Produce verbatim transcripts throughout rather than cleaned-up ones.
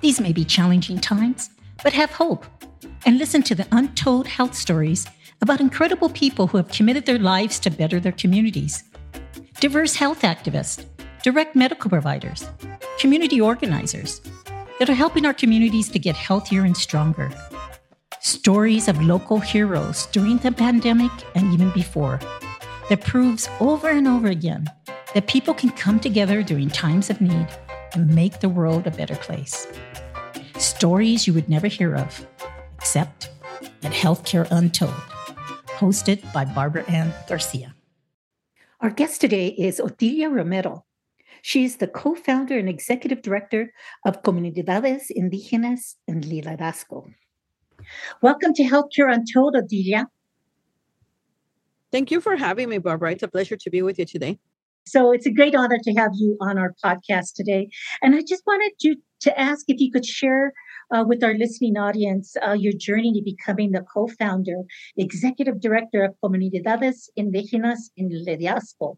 These may be challenging times, but have hope and listen to the untold health stories about incredible people who have committed their lives to better their communities. Diverse health activists, direct medical providers, community organizers that are helping our communities to get healthier and stronger. Stories of local heroes during the pandemic and even before that proves over and over again that people can come together during times of need and make the world a better place. Stories you would never hear of, except at Healthcare Untold, hosted by Barbara Ann Garcia. Our guest today is Odilia Romero. She is the co-founder and executive director of Comunidades Indígenas en Lila Vasco. Welcome to Healthcare Untold, Odilia. Thank you for having me, Barbara. It's a pleasure to be with you today. So it's a great honor to have you on our podcast today. And I just wanted you to ask if you could share uh, with our listening audience uh, your journey to becoming the co-founder, executive director of Comunidades Indígenas en Lila Vasco.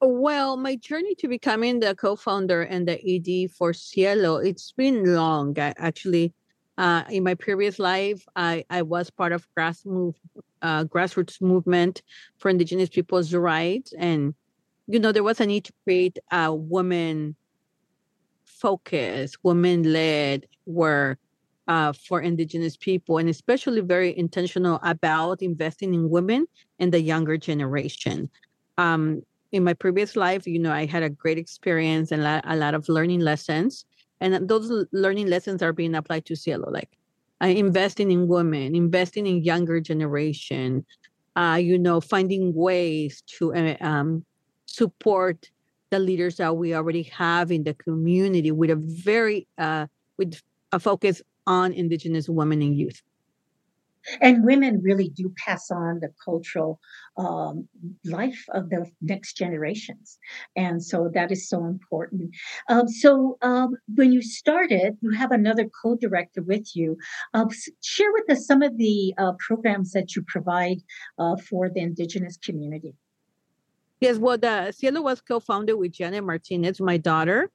Well, my journey to becoming the co-founder and the E D for Cielo, it's been long. I actually, uh, in my previous life, I, I was part of grass move, uh, grassroots movement for Indigenous people's rights. And, you know, there was a need to create a women-focused, women-led work uh, for Indigenous people, and especially very intentional about investing in women and the younger generation. Um In my previous life, you know, I had a great experience and a lot of learning lessons. And those learning lessons are being applied to Cielo, like uh, investing in women, investing in younger generation, uh, you know, finding ways to uh, um, support the leaders that we already have in the community with a very, uh, with a focus on Indigenous women and youth. And women really do pass on the cultural um, life of the next generations. And so that is so important. Um, so um, when you started, you have another co-director with you. Uh, share with us some of the uh, programs that you provide uh, for the Indigenous community. Yes, well, the Cielo was co-founded with Janet Martinez, my daughter,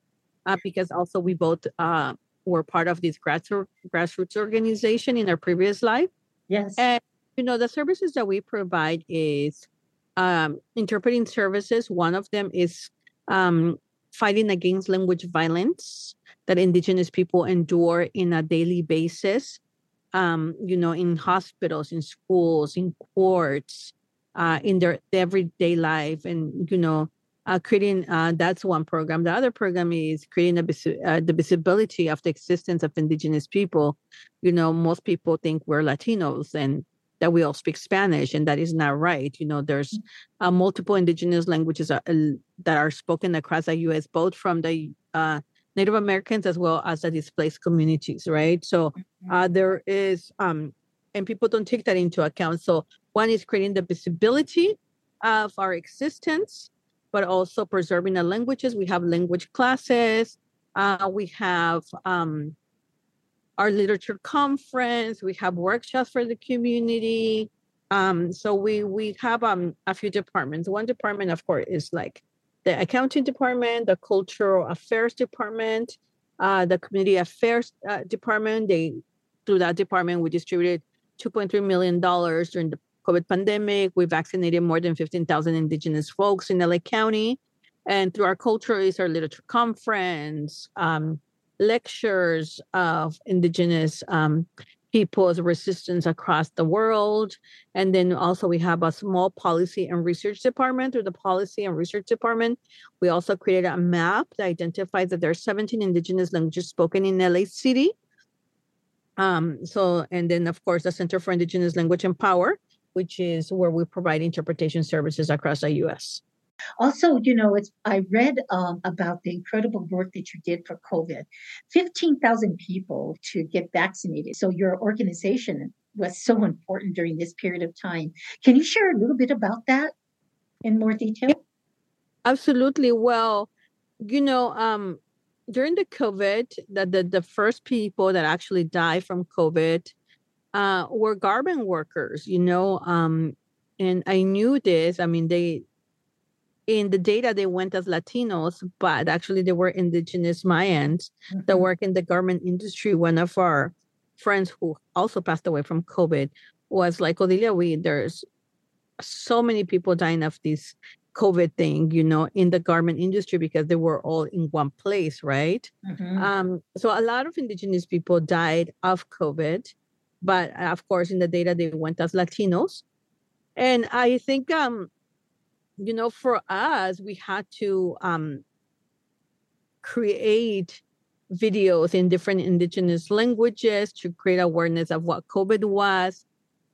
uh, because also we both uh, were part of this grassroots, grassroots organization in our previous life. Yes. And, you know, the services that we provide is um, interpreting services. One of them is um, fighting against language violence that Indigenous people endure in a daily basis, um, you know, in hospitals, in schools, in courts, uh, in their everyday life. And, you know, uh, creating, uh, that's one program. The other program is creating a, uh, the visibility of the existence of Indigenous people. You know, most people think we're Latinos and that we all speak Spanish, and that is not right. You know, there's uh, multiple Indigenous languages are, uh, that are spoken across the U S, both from the uh, Native Americans as well as the displaced communities, right? So uh, there is, um, and people don't take that into account. So one is creating the visibility of our existence, but also preserving the languages. We have language classes. Uh, we have um, our literature conference. We have workshops for the community. Um, so we we have um, a few departments. One department, of course, is like the accounting department, the cultural affairs department, uh, the community affairs uh, department. They through that department, we distributed two point three million dollars during the COVID pandemic. We vaccinated more than fifteen thousand Indigenous folks in L A County. And through our culture is our literature conference, um, lectures of Indigenous um, people's resistance across the world. And then also we have a small policy and research department. Through the policy and research department, we also created a map that identifies that there are seventeen Indigenous languages spoken in L A City. Um, so, and then of course, the Center for Indigenous Language and Power, which is where we provide interpretation services across the U S. Also, you know, it's I read um, about the incredible work that you did for COVID. fifteen thousand people to get vaccinated. So your organization was so important during this period of time. Can you share a little bit about that in more detail? Yeah, absolutely. Well, you know, um, during the COVID, the, the, the first people that actually died from COVID Uh, were garment workers, you know, um, and I knew this. I mean, they in the data, they went as Latinos, but actually they were indigenous Mayans mm-hmm. that work in the garment industry. One of our friends who also passed away from COVID was like, Odilia, we, there's so many people dying of this COVID thing, you know, in the garment industry because they were all in one place, right? Mm-hmm. Um, so a lot of indigenous people died of COVID, but of course in the data, they went as Latinos. And I think, um, you know, for us, we had to um, create videos in different indigenous languages to create awareness of what COVID was,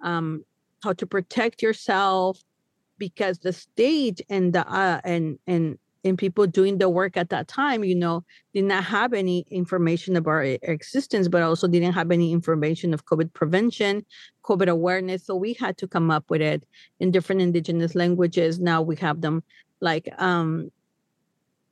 um, how to protect yourself, because the state and the uh, and and and people doing the work at that time, you know, did not have any information about our existence, but also didn't have any information of COVID prevention, COVID awareness. So we had to come up with it in different indigenous languages. Now we have them like, um,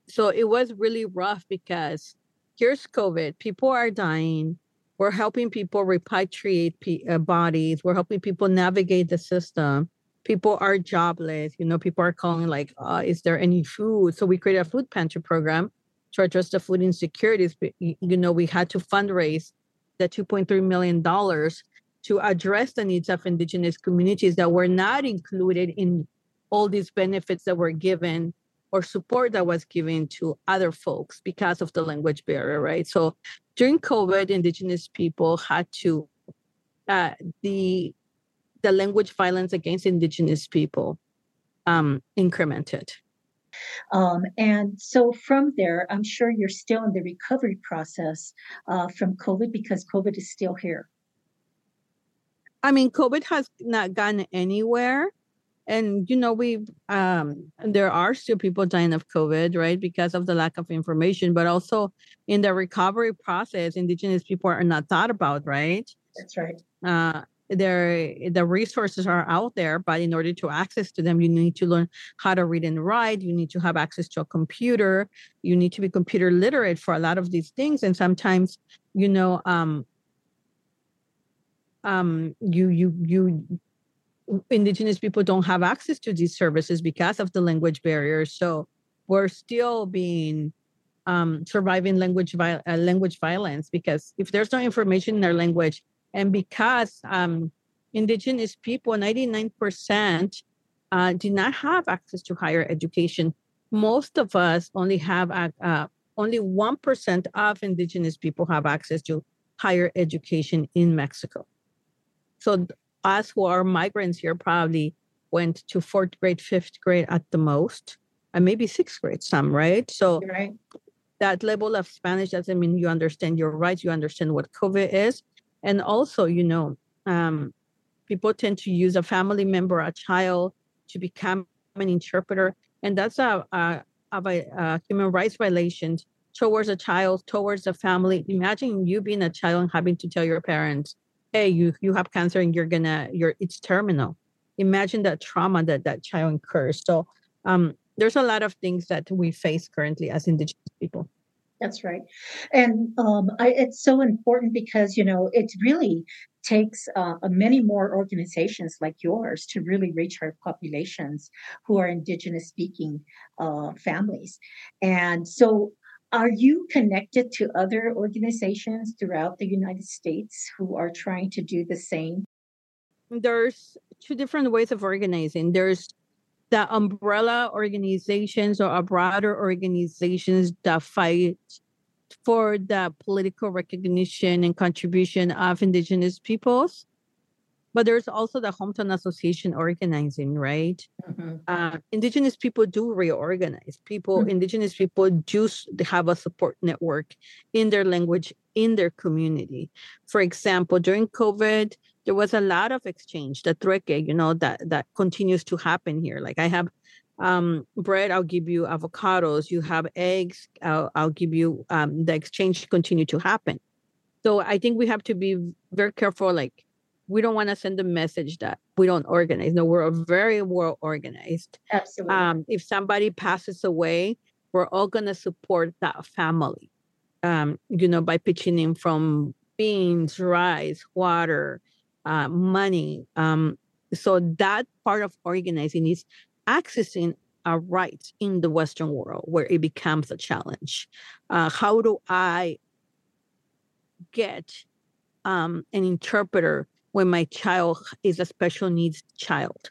so it was really rough because here's COVID. People are dying. We're helping people repatriate p- uh, bodies. We're helping people navigate the system. People are jobless. You know, people are calling like, uh, is there any food? So we created a food pantry program to address the food insecurities. You know, we had to fundraise the two point three million dollars to address the needs of indigenous communities that were not included in all these benefits that were given or support that was given to other folks because of the language barrier, right? So during COVID, indigenous people had to, uh, the... the language violence against indigenous people um, incremented. Um, and so from there, I'm sure you're still in the recovery process uh, from COVID because COVID is still here. I mean, COVID has not gone anywhere. And, you know, we um, there are still people dying of COVID, right, because of the lack of information. But also in the recovery process, indigenous people are not thought about, right? That's right. Uh, There, the resources are out there, but in order to access to them, you need to learn how to read and write. You need to have access to a computer. You need to be computer literate for a lot of these things. And sometimes, you know, um, um, you, you, you, indigenous people don't have access to these services because of the language barrier. So we're still being um, surviving language vi- uh, language violence because if there's no information in their language. And because um, indigenous people, ninety-nine percent uh, did not have access to higher education. Most of us only have, uh, only one percent of indigenous people have access to higher education in Mexico. So us who are migrants here probably went to fourth grade, fifth grade at the most, and maybe sixth grade some, right? So right. That level of Spanish doesn't mean you understand your rights, you understand what COVID is. And also, you know, um, people tend to use a family member, a child, to become an interpreter. And that's a, a, a, a human rights violation towards a child, towards a family. Imagine you being a child and having to tell your parents, hey, you, you have cancer and you're gonna, you're it's terminal. Imagine that trauma that that child incurs. So um, there's a lot of things that we face currently as indigenous people. That's right. And um, I, it's so important because, you know, it really takes uh, many more organizations like yours to really reach our populations who are indigenous speaking uh, families. And so are you connected to other organizations throughout the United States who are trying to do the same? There's two different ways of organizing. There's the umbrella organizations or a broader organizations that fight for the political recognition and contribution of indigenous peoples. But there's also the hometown association organizing, right? Mm-hmm. Uh, indigenous people do reorganize. People, mm-hmm. indigenous people do have a support network in their language, in their community. For example, during COVID, there was a lot of exchange, the trueque, you know, that, that continues to happen here. Like I have um, bread, I'll give you avocados. You have eggs, I'll, I'll give you, um, the exchange continue to happen. So I think we have to be very careful. Like we don't want to send a message that we don't organize. No, we're very well organized. Absolutely. Um, if somebody passes away, we're all going to support that family, um, you know, by pitching in from beans, rice, water, Uh, money. Um, so that part of organizing is accessing a right in the Western world where it becomes a challenge. Uh, how do I get um, an interpreter when my child is a special needs child?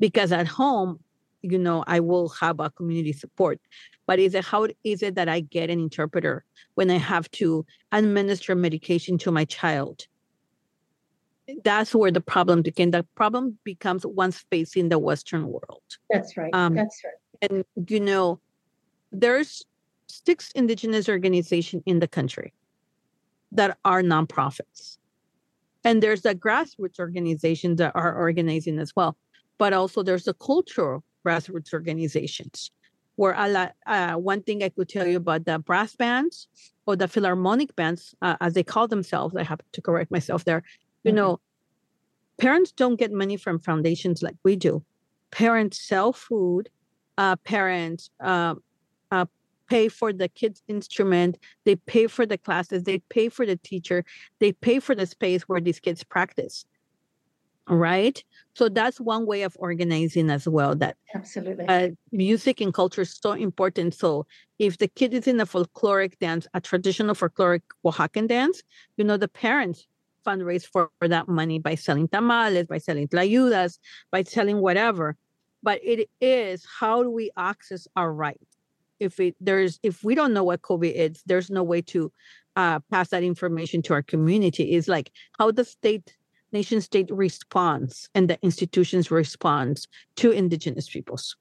Because at home, you know, I will have a community support. But is it how is it that I get an interpreter when I have to administer medication to my child? That's where the problem begins. The problem becomes one's facing the Western world. That's right. Um, That's right. And, you know, there's six indigenous organizations in the country that are nonprofits. And there's the grassroots organizations that are organizing as well. But also there's the cultural grassroots organizations where I, uh, one thing I could tell you about the brass bands or the philharmonic bands, uh, as they call themselves, I have to correct myself there. You know, parents don't get money from foundations like we do. Parents sell food. Uh, parents uh, uh, pay for the kids' instrument. They pay for the classes. They pay for the teacher. They pay for the space where these kids practice. All right. So that's one way of organizing as well. That absolutely uh, music and culture is so important. So if the kid is in a folkloric dance, a traditional folkloric Oaxacan dance, you know, the parents fundraise for, for that money by selling tamales, by selling tlayudas, by selling whatever. But it is, how do we access our rights? If it there's if we don't know what COVID is, there's no way to uh, pass that information to our community. It's like how the state, nation state responds and the institutions responds to indigenous peoples.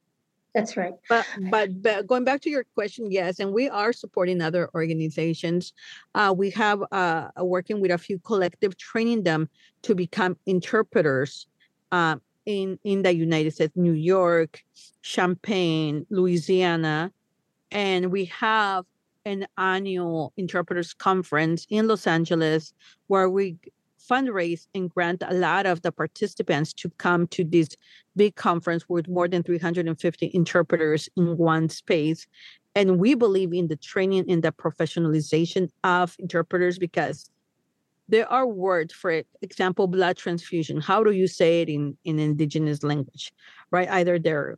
That's right. But, but but going back to your question, yes, and we are supporting other organizations. Uh, we have uh, working with a few collective, training them to become interpreters uh, in in the United States, New York, Champaign, Louisiana, and we have an annual interpreters conference in Los Angeles where we fundraise and grant a lot of the participants to come to this big conference with more than three hundred fifty interpreters in one space. And we believe in the training and the professionalization of interpreters because there are words, for example, blood transfusion. How do you say it in, in indigenous language, right? Either they're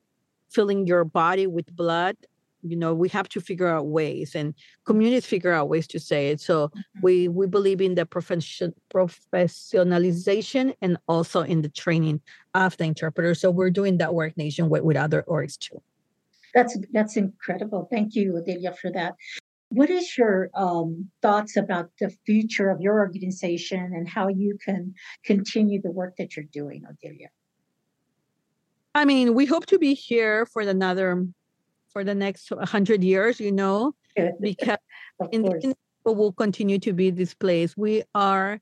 filling your body with blood. You know, we have to figure out ways and communities figure out ways to say it. So mm-hmm. we, we believe in the profession, professionalization and also in the training of the interpreter. So we're doing that work nationwide with other orgs too. That's that's incredible. Thank you, Odilia, for that. What is your um, thoughts about the future of your organization and how you can continue the work that you're doing, Odilia? I mean, we hope to be here for another... for the next one hundred years, you know, because indigenous people will continue to be displaced. We are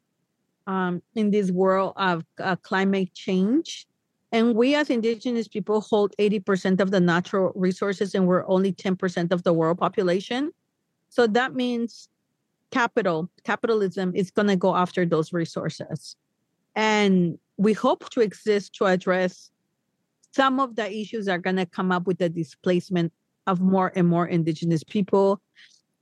um, in this world of uh, climate change, and we as indigenous people hold eighty percent of the natural resources, and we're only ten percent of the world population. So that means capital, capitalism is going to go after those resources. And we hope to exist to address some of the issues are going to come up with the displacement of more and more indigenous people.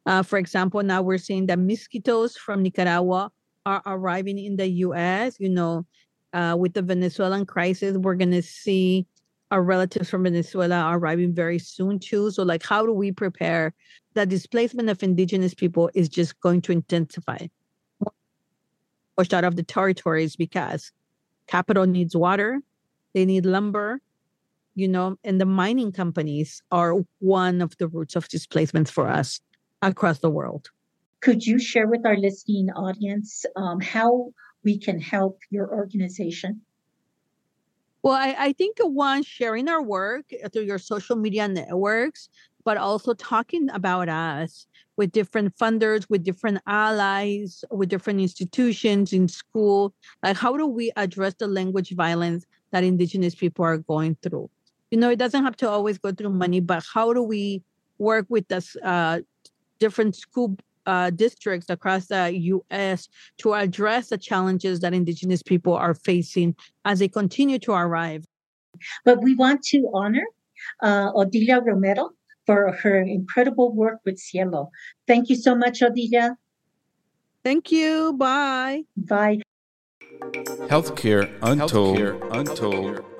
Uh, for example, now we're seeing that mosquitoes from Nicaragua are arriving in the U S. You know, uh, with the Venezuelan crisis, we're going to see our relatives from Venezuela arriving very soon too. So like, how do we prepare? The displacement of indigenous people is just going to intensify. Pushed out of the territories because capital needs water. They need lumber. You know, and the mining companies are one of the roots of displacements for us across the world. Could you share with our listening audience um, how we can help your organization? Well, I, I think one, sharing our work through your social media networks, but also talking about us with different funders, with different allies, with different institutions in school. Like, how do we address the language violence that indigenous people are going through? You know, it doesn't have to always go through money, but how do we work with the uh, different school uh, districts across the U S to address the challenges that indigenous people are facing as they continue to arrive? But we want to honor uh, Odilia Romero for her incredible work with Cielo. Thank you so much, Odilia. Thank you. Bye. Bye. Healthcare Untold. Healthcare Untold.